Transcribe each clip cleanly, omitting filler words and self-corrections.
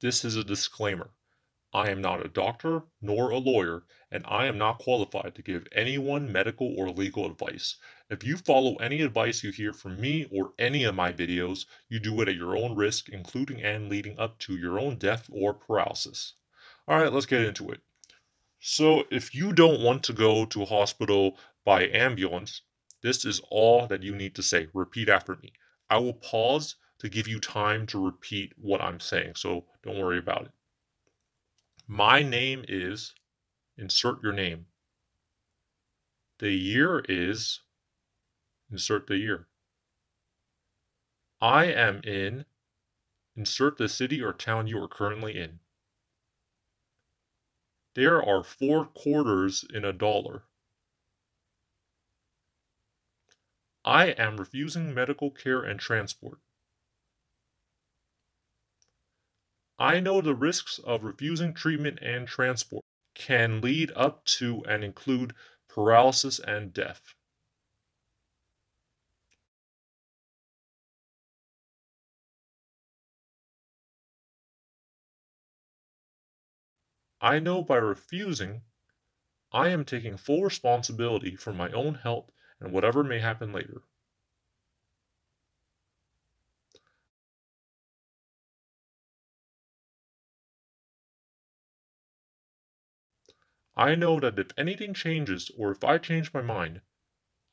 This is a disclaimer. I am not a doctor nor a lawyer, and I am not qualified to give anyone medical or legal advice. If you follow any advice you hear from me or any of my videos, you do it at your own risk, including and leading up to your own death or paralysis. All right, let's get into it. So if you don't want to go to a hospital by ambulance, this is all that you need to say. Repeat after me. I will pause to give you time to repeat what I'm saying, so don't worry about it. My name is, insert your name. The year is, insert the year. I am in, insert the city or town you are currently in. There are 4 quarters in $1. I am refusing medical care and transport. I know the risks of refusing treatment and transport can lead up to and include paralysis and death. I know by refusing, I am taking full responsibility for my own health and whatever may happen later. I know that if anything changes or if I change my mind,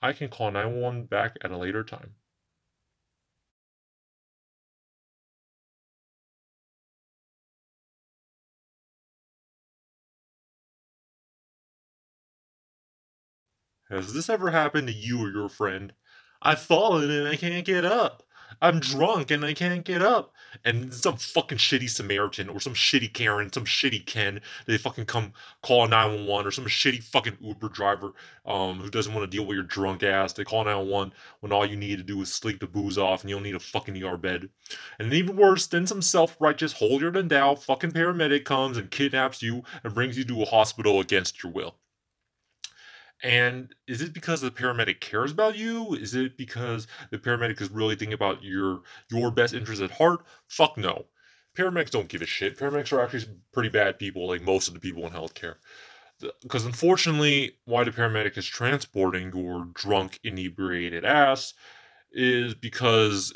I can call 911 back at a later time. Has this ever happened to you or your friend? I've fallen and I can't get up. I'm drunk and I can't get up. And some fucking shitty Samaritan or some shitty Karen, some shitty Ken, they fucking come call 911, or some shitty fucking Uber driver who doesn't want to deal with your drunk ass. They call 911 when all you need to do is sleep the booze off and you don't need a fucking ER bed. And even worse, then some self-righteous, holier than thou fucking paramedic comes and kidnaps you and brings you to a hospital against your will. And is it because the paramedic cares about you? Is it because the paramedic is really thinking about your best interest at heart? Fuck no. Paramedics don't give a shit. Paramedics are actually pretty bad people, like most of the people in healthcare. Because unfortunately, why the paramedic is transporting your drunk, inebriated ass is because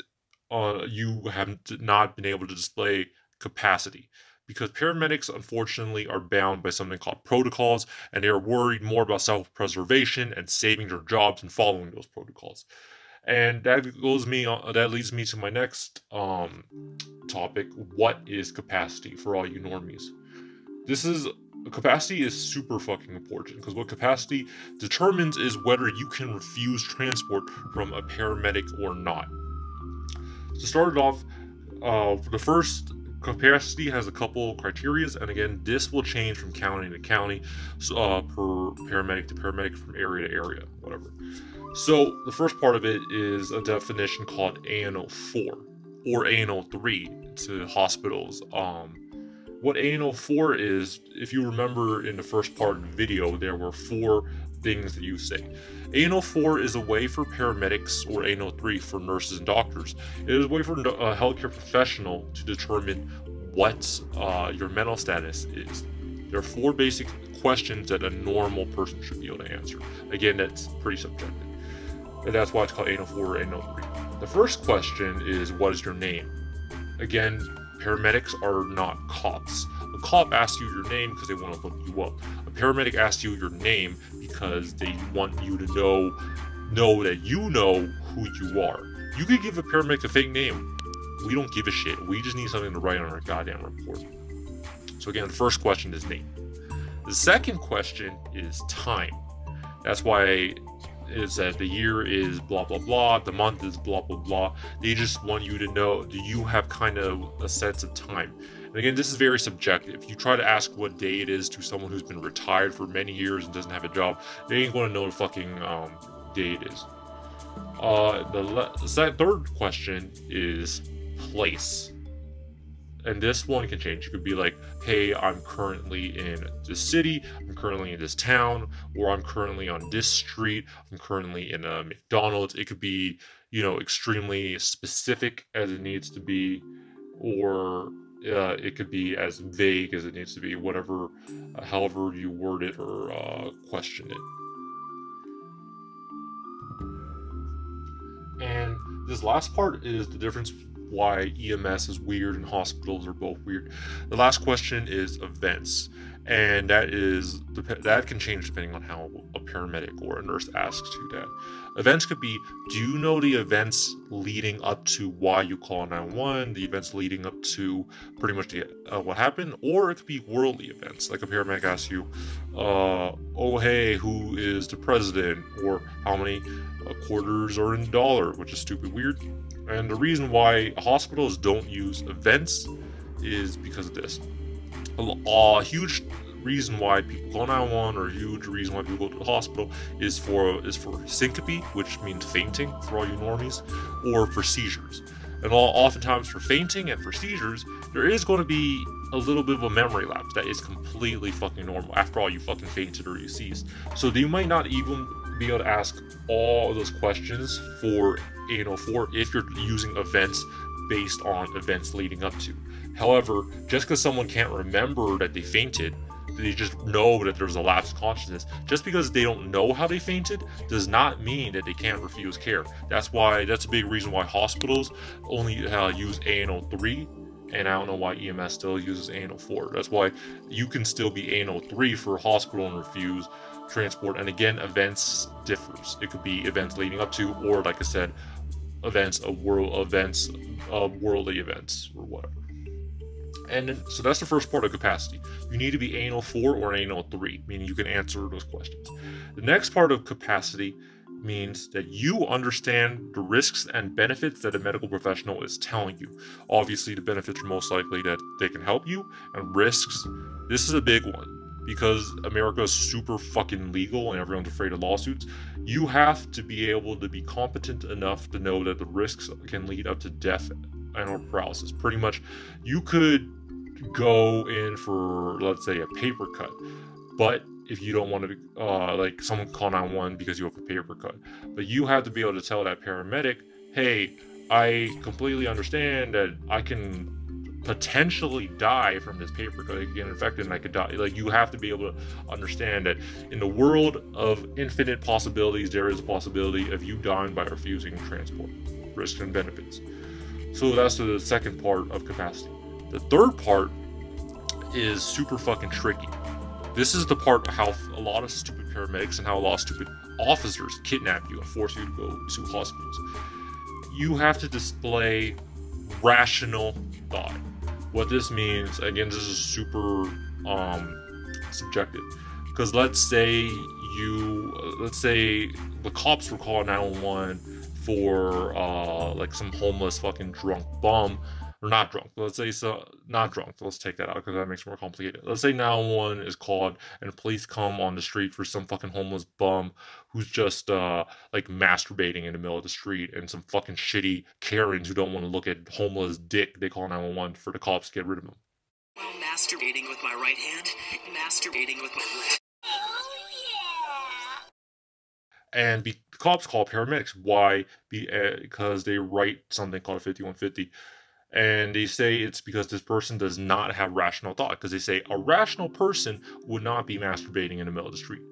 you have not been able to display capacity. Because paramedics, unfortunately, are bound by something called protocols, and they are worried more about self-preservation and saving their jobs and following those protocols. And that leads me to my next topic: what is capacity for all you normies? Capacity is super fucking important, because what capacity determines is whether you can refuse transport from a paramedic or not. To start it off, the first. Capacity has a couple criterias, and again, this will change from county to county, per paramedic to paramedic, from area to area, whatever. So the first part of it is a definition called ANO4 or ANO3 to hospitals. What ANO4 is, if you remember in the first part of the video, there were 4 things that you say. ANO4 is a way for paramedics, or ANO3 for nurses and doctors. It is a way for a healthcare professional to determine what your mental status is. There are 4 basic questions that a normal person should be able to answer. Again, that's pretty subjective. And that's why it's called ANO4 or ANO3. The first question is, what is your name? Again, paramedics are not cops. A cop asks you your name because they want to look you up. A paramedic asks you your name because they want you to know that you know who you are. You could give a paramedic a fake name. We don't give a shit. We just need something to write on our goddamn report. So again, the first question is name. The second question is time. That's why is that the year is blah blah blah, the month is blah blah blah. They just want you to know, do you have kind of a sense of time? And again, this is very subjective. If you try to ask what day it is to someone who's been retired for many years and doesn't have a job, they ain't going to know the fucking day it is. The third question is place. And this one can change. You could be like, hey, I'm currently in this city, I'm currently in this town, or I'm currently on this street, I'm currently in a McDonald's. It could be, extremely specific as it needs to be, or it could be as vague as it needs to be, whatever, however you word it or question it. And this last part is the difference why EMS is weird and hospitals are both weird. The last question is events, and that can change depending on how a paramedic or a nurse asks you that. Events could be, do you know the events leading up to why you call 911, the events leading up to pretty much what happened? Or it could be worldly events, like a paramedic asks you, oh hey, who is the president, or how many quarters are in the dollar, which is stupid weird. And the reason why hospitals don't use events is because of this. A huge reason why people call 911, or a huge reason why people go to the hospital, is for syncope, which means fainting for all you normies, or for seizures. And oftentimes for fainting and for seizures, there is going to be a little bit of a memory lapse that is completely fucking normal. After all, you fucking fainted or you seized. So you might not even be able to ask all of those questions for if you're using events based on events leading up to. However, just because someone can't remember that they fainted, they just know that there's a lapse of consciousness. Just because they don't know how they fainted does not mean that they can't refuse care. That's a big reason why hospitals only use ANO3, and I don't know why EMS still uses ANO4. That's why you can still be ANO3 for a hospital and refuse transport. And again, events differs. It could be events leading up to, or like I said, worldly events, or whatever. And then, so that's the first part of capacity. You need to be ANO4 or ANO3, meaning you can answer those questions. The next part of capacity means that you understand the risks and benefits that a medical professional is telling you. Obviously, the benefits are most likely that they can help you, and risks, this is a big one. Because America is super fucking legal and everyone's afraid of lawsuits, you have to be able to be competent enough to know that the risks can lead up to death and/or paralysis. Pretty much, you could go in for, let's say, a paper cut, but if you don't want to, like someone call 911 because you have a paper cut, but you have to be able to tell that paramedic, hey, I completely understand that I can potentially die from this paper cut. I could get infected and I could die. Like, you have to be able to understand that in the world of infinite possibilities, there is a possibility of you dying by refusing transport. Risks and benefits. So that's the second part of capacity. The third part is super fucking tricky. This is the part of how a lot of stupid paramedics and how a lot of stupid officers kidnap you and force you to go to hospitals. You have to display rational thought. What this means, again, this is super subjective, because let's say the cops were calling 911 for like some homeless fucking drunk bum, or not drunk, let's say, so not drunk, let's take that out because that makes it more complicated. Let's say 911 is called and police come on the street for some fucking homeless bum who's just like masturbating in the middle of the street, and some fucking shitty Karens who don't want to look at homeless dick, they call 911 for the cops to get rid of him. Masturbating with my right hand, masturbating with my left. And the cops call paramedics. Why? Because they write something called a 5150. And they say it's because this person does not have rational thought, because they say a rational person would not be masturbating in the middle of the street.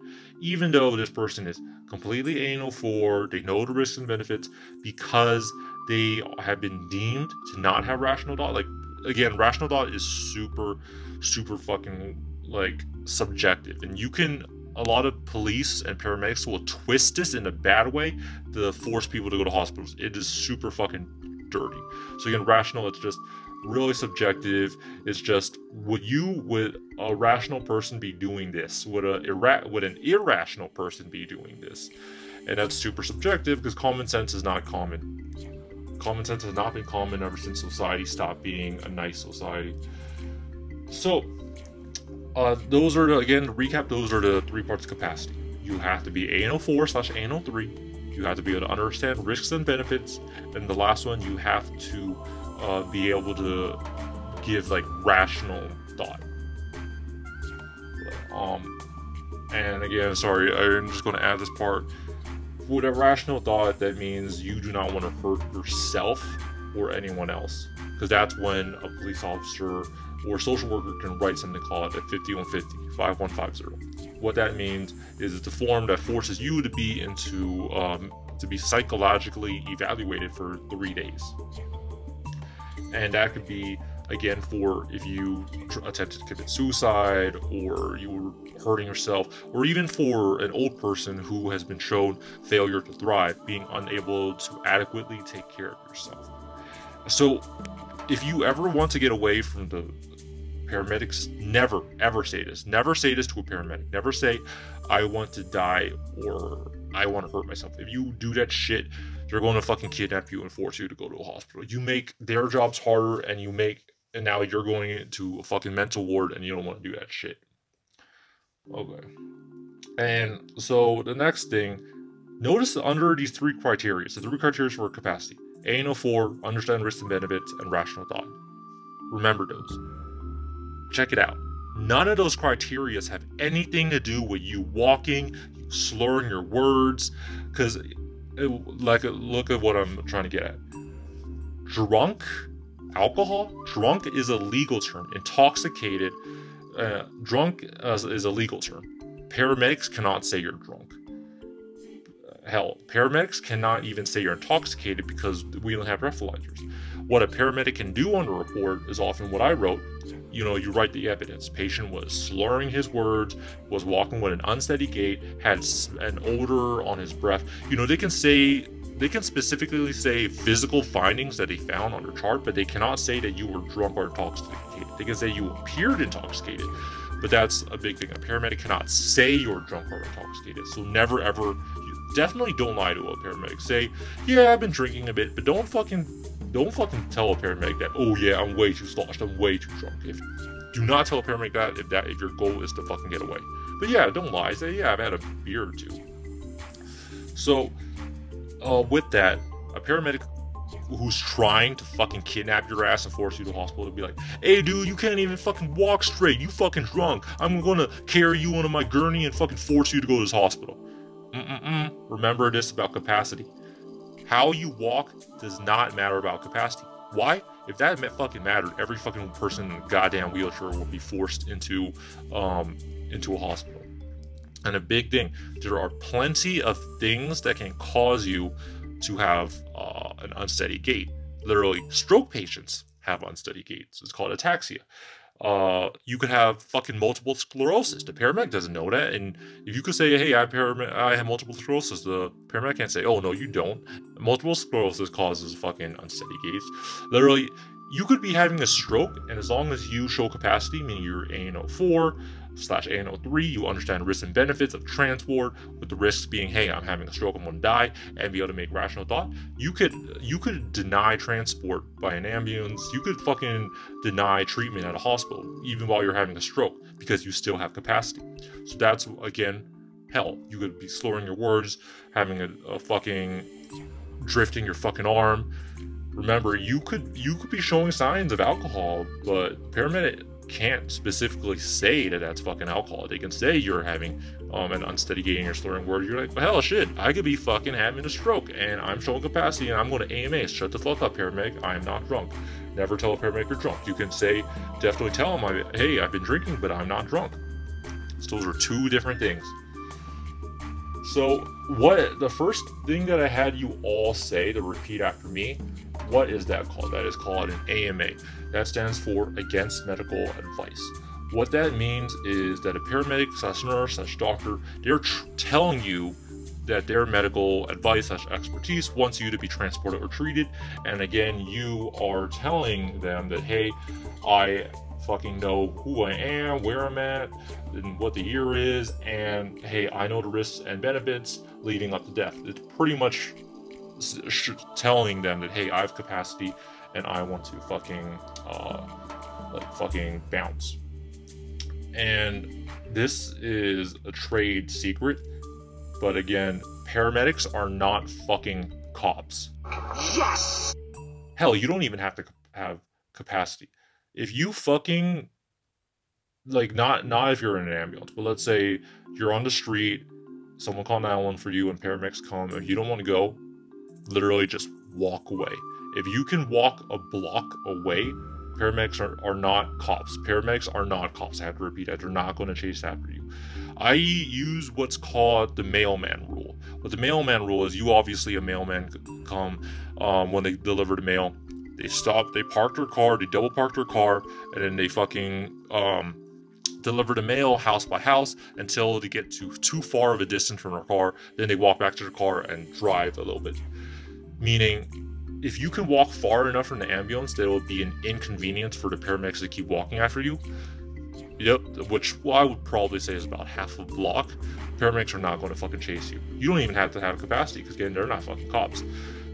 Even though this person is completely ANO4, they know the risks and benefits, because they have been deemed to not have rational thought. Like, again, rational thought is super, super fucking, like, subjective. And you can, a lot of police and paramedics will twist this in a bad way to force people to go to hospitals. It is super fucking dirty. So again, rational, it's just really subjective. It's just, would a rational person be doing this? Would an irrational person be doing this? And that's super subjective, because common sense is not common. Common sense has not been common ever since society stopped being a nice society. So those are, again, to recap, those are the three parts of capacity. You have to be ANO4/ANO3. You have to be able to understand risks and benefits. And the last one, you have to be able to give, like, rational thought. And again, sorry, I'm just going to add this part. With a rational thought, that means you do not want to hurt yourself or anyone else. because that's when a police officer or social worker can write something called a 5150, 5150. What that means is it's a form that forces you to be into psychologically evaluated for 3 days. And that could be, again, for if you attempted to commit suicide or you were hurting yourself, or even for an old person who has been shown failure to thrive, being unable to adequately take care of yourself. So if you ever want to get away from the paramedics, never, ever say this. Never say this to a paramedic. Never say, I want to die or I want to hurt myself. If you do that shit, they're going to fucking kidnap you and force you to go to a hospital. You make their jobs harder, and and now you're going to a fucking mental ward, and you don't want to do that shit. Okay. And so the next thing, notice under these three criteria, the three criteria for capacity, AN04, understand risks and benefits, and rational thought. Remember those. Check it out. None of those criteria have anything to do with you walking, slurring your words, because look at what I'm trying to get at. Drunk alcohol? Drunk is a legal term. Intoxicated, drunk is a legal term. Paramedics cannot say you're drunk. Hell, paramedics cannot even say you're intoxicated because we don't have breathalyzers. What a paramedic can do on a report is often what I wrote. You write the evidence. Patient was slurring his words, was walking with an unsteady gait, had an odor on his breath. They can specifically say physical findings that they found on their chart, but they cannot say that you were drunk or intoxicated. They can say you appeared intoxicated, but that's a big thing. A paramedic cannot say you're drunk or intoxicated. So never, ever, you definitely don't lie to a paramedic. Say, yeah, I've been drinking a bit, but don't fucking tell a paramedic that, oh yeah, I'm way too sloshed, I'm way too drunk. Do not tell a paramedic that if your goal is to fucking get away. But yeah, don't lie. Say, yeah, I've had a beer or two. So, with that, a paramedic who's trying to fucking kidnap your ass and force you to the hospital will be like, hey dude, you can't even fucking walk straight, you fucking drunk. I'm gonna carry you onto my gurney and fucking force you to go to this hospital. Remember this about capacity. How you walk does not matter about capacity. Why? If that fucking mattered, every fucking person in a goddamn wheelchair would be forced into a hospital. And a big thing, there are plenty of things that can cause you to have an unsteady gait. Literally, stroke patients have unsteady gaits. It's called ataxia. You could have fucking multiple sclerosis. The paramedic doesn't know that. And if you could say, hey, I have multiple sclerosis, the paramedic can't say, oh, no, you don't. Multiple sclerosis causes fucking unsteady gaits. Literally, you could be having a stroke, and as long as you show capacity, meaning you're AN04/AN03, you understand risks and benefits of transport, with the risks being, hey, I'm having a stroke, I'm going to die, and be able to make rational thought. You could deny transport by an ambulance. You could fucking deny treatment at a hospital, even while you're having a stroke, because you still have capacity. So that's, again, hell. You could be slurring your words, having a fucking drifting your fucking arm. Remember, you could be showing signs of alcohol, but paramedic can't specifically say that that's fucking alcohol. They can say you're having an unsteady gait and you're slurring words. You're like, well, hell, shit, I could be fucking having a stroke and I'm showing capacity and I'm going to AMA. Shut the fuck up, paramedic. I'm not drunk. Never tell a paramedic you're drunk. You can say, definitely tell them, hey, I've been drinking, but I'm not drunk. So those are two different things. So the first thing that I had you all say to repeat after me, what is that called? That is called an AMA. That stands for Against Medical Advice. What that means is that a paramedic/nurse/doctor, they're telling you that their medical advice/expertise wants you to be transported or treated. And again, you are telling them that, hey, I fucking know who I am, where I'm at, and what the year is. And hey, I know the risks and benefits leading up to death. It's pretty much telling them that, hey, I have capacity and I want to fucking bounce. And this is a trade secret, but again, paramedics are not fucking cops. Yes! Hell, you don't even have to have capacity. If you fucking, like, not if you're in an ambulance, but let's say you're on the street, someone call 911 for you and paramedics come, if you don't want to go, literally just walk away. If you can walk a block away, paramedics are not cops. Paramedics are not cops. I have to repeat that. They're not going to chase after you. I use what's called the mailman rule. What the mailman rule is, you obviously, a mailman could come when they deliver the mail. They stop, they park their car, they double park their car, and then they fucking deliver the mail house by house until they get to too far of a distance from their car. Then they walk back to their car and drive a little bit. Meaning, if you can walk far enough from the ambulance, that will be an inconvenience for the paramedics to keep walking after you. Yep, which I would probably say is about half a block. Paramedics are not going to fucking chase you. You don't even have to have capacity, because again, they're not fucking cops.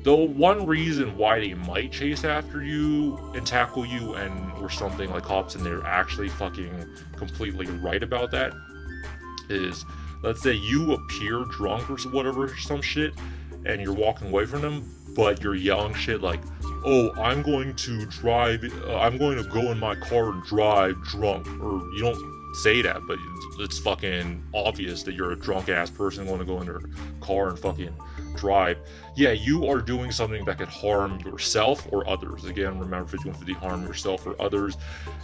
The one reason why they might chase after you and tackle you and or something like cops, and they're actually fucking completely right about that, is let's say you appear drunk or whatever, some shit, and you're walking away from them, but you're yelling shit like, oh, I'm going to go in my car and drive drunk, or you don't say that, but it's fucking obvious that you're a drunk ass person going to go in their car and fucking drive. Yeah, you are doing something that could harm yourself or others. Again, remember 5150, harm yourself or others.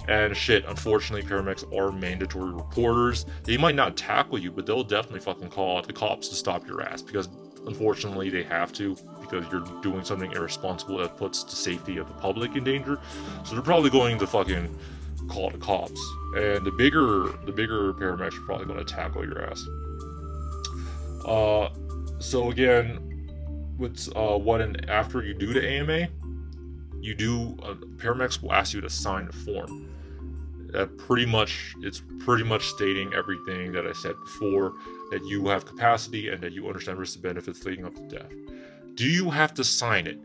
And shit, unfortunately, paramedics are mandatory reporters. They might not tackle you, but they'll definitely fucking call out the cops to stop your ass, because unfortunately they have to, because you're doing something irresponsible that puts the safety of the public in danger. So they're probably going to fucking call the cops, and the bigger paramedics are probably going to tackle your ass. So again, what's after you do the AMA, paramedics will ask you to sign a form. It's pretty much stating everything that I said before, that you have capacity and that you understand risks and benefits leading up to death. Do you have to sign it?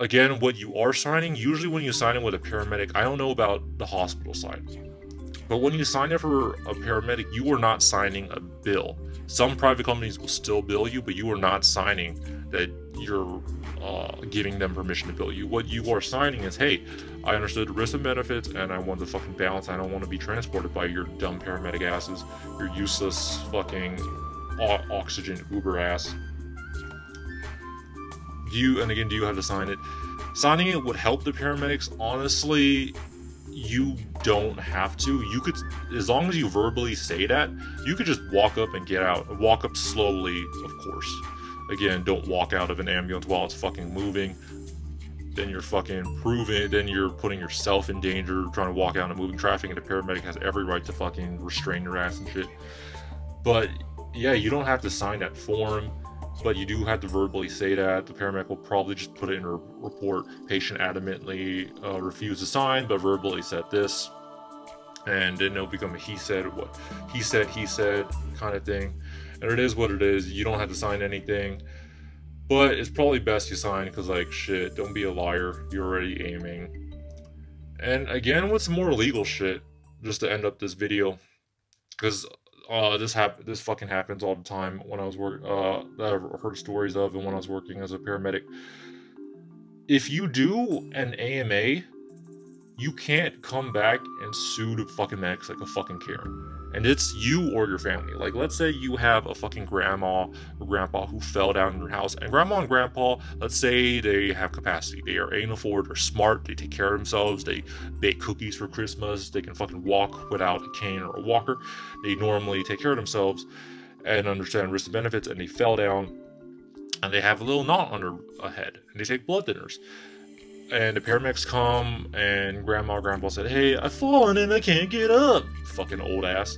Again, what you are signing, usually when you sign it with a paramedic, I don't know about the hospital side, but when you sign it for a paramedic, you are not signing a bill. Some private companies will still bill you, but you are not signing that you're giving them permission to bill you. What you are signing is, hey, I understood the risks and benefits, and I want the fucking balance. I don't want to be transported by your dumb paramedic asses, your useless fucking oxygen Uber ass. Do you have to sign it? Signing it would help the paramedics. Honestly, you don't have to. You could, as long as you verbally say that, you could just walk up and get out. Walk up slowly, of course. Again, don't walk out of an ambulance while it's fucking moving. Then you're fucking proving, then you're putting yourself in danger trying to walk out in moving traffic, and the paramedic has every right to fucking restrain your ass and shit. But yeah, you don't have to sign that form, but you do have to verbally say that. The paramedic will probably just put it in a report. Patient adamantly refused to sign, but verbally said this. And then it'll become a he said kind of thing. And it is what it is. You don't have to sign anything, but it's probably best you sign, because like shit, don't be a liar. You're already aiming. And again, with some more legal shit, just to end up this video, because this fucking happens all the time. When I was that I've heard stories of, and when I was working as a paramedic, if you do an AMA, you can't come back and sue the fucking medics like a fucking Karen. And it's you or your family. Like, let's say you have a fucking grandma or grandpa who fell down in your house, and grandma and grandpa, let's say they have capacity. They are anal forward, they're smart, they take care of themselves, they bake cookies for Christmas, they can fucking walk without a cane or a walker. They normally take care of themselves and understand risks and benefits, and they fell down and they have a little knot on their head and they take blood thinners. And the paramedics come, and grandma or grandpa said, hey, I've fallen and I can't get up, fucking old ass.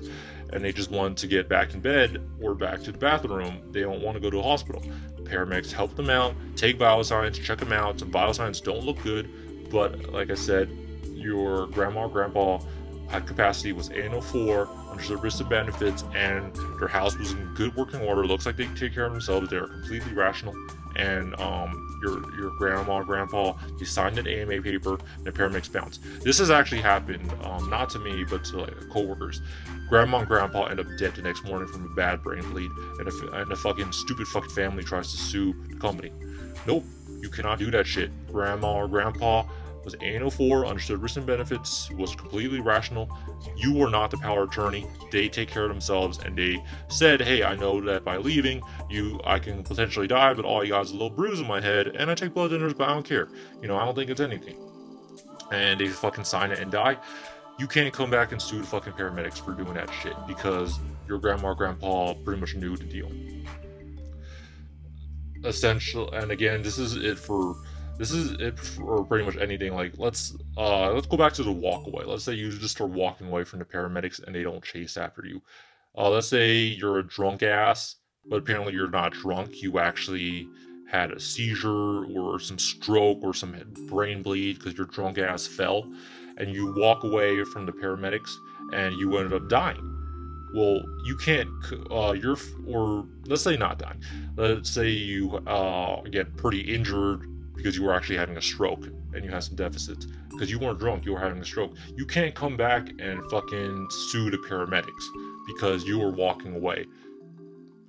And they just want to get back in bed or back to the bathroom. They don't want to go to a hospital. The paramedics help them out, take vital signs, check them out. Some vital signs don't look good, but like I said, your grandma or grandpa had capacity, was AMA 4, understood risks and benefits, and their house was in good working order. Looks like they take care of themselves. They're completely rational. And your grandma or grandpa, they signed an AMA paper, and the paramedics bounced. This has actually happened, not to me, but to like coworkers. Grandma and grandpa end up dead the next morning from a bad brain bleed, and a fucking stupid fucking family tries to sue the company. Nope, you cannot do that shit. Grandma or grandpa was an A4, understood risks and benefits, was completely rational. You were not the power attorney. They take care of themselves, and they said, hey, I know that by leaving you, I can potentially die, but all you got is a little bruise in my head, and I take blood thinners, but I don't care. You know, I don't think it's anything. And they just fucking sign it and die. You can't come back and sue the fucking paramedics for doing that shit, because your grandma or grandpa pretty much knew the deal. Essential, and again, this is it for pretty much anything. Like, let's go back to the walkaway. Let's say you just start walking away from the paramedics and they don't chase after you. Let's say you're a drunk ass, but apparently you're not drunk. You actually had a seizure or some stroke or some brain bleed because your drunk ass fell, and you walk away from the paramedics and you ended up dying. Well, you can't, or let's say not dying. Let's say you get pretty injured because you were actually having a stroke and you had some deficits. Because you weren't drunk, you were having a stroke. You can't come back and fucking sue the paramedics because you were walking away.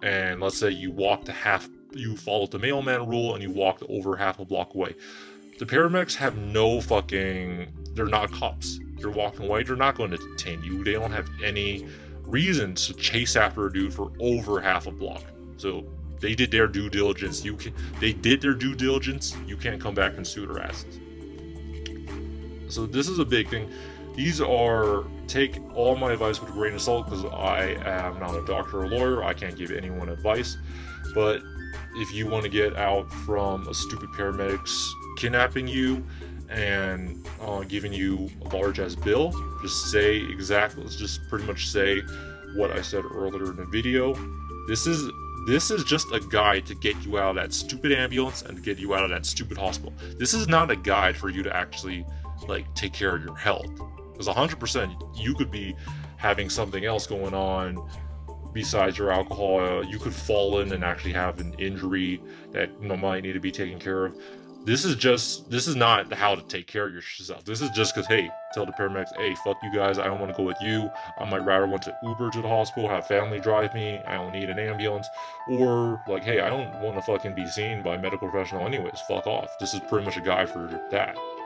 And let's say you followed the mailman rule and you walked over half a block away. The paramedics have no fucking, they're not cops. You're walking away, they're not going to detain you. They don't have any reasons to chase after a dude for over half a block. So they did their due diligence. You can't come back and sue their asses. So this is a big thing. Take all my advice with a grain of salt, because I am not a doctor or lawyer. I can't give anyone advice. But if you want to get out from a stupid paramedics kidnapping you and giving you a large ass bill, just pretty much say what I said earlier in the video. This is just a guide to get you out of that stupid ambulance and to get you out of that stupid hospital. This is not a guide for you to actually, like, take care of your health. Because 100% you could be having something else going on besides your alcohol. You could fall in and actually have an injury that, you know, might need to be taken care of. This is not how to take care of yourself. This is just because, hey, tell the paramedics, hey, fuck you guys, I don't want to go with you. I might rather want to Uber to the hospital, have family drive me, I don't need an ambulance. Or, like, hey, I don't want to fucking be seen by a medical professional anyways, fuck off. This is pretty much a guide for that.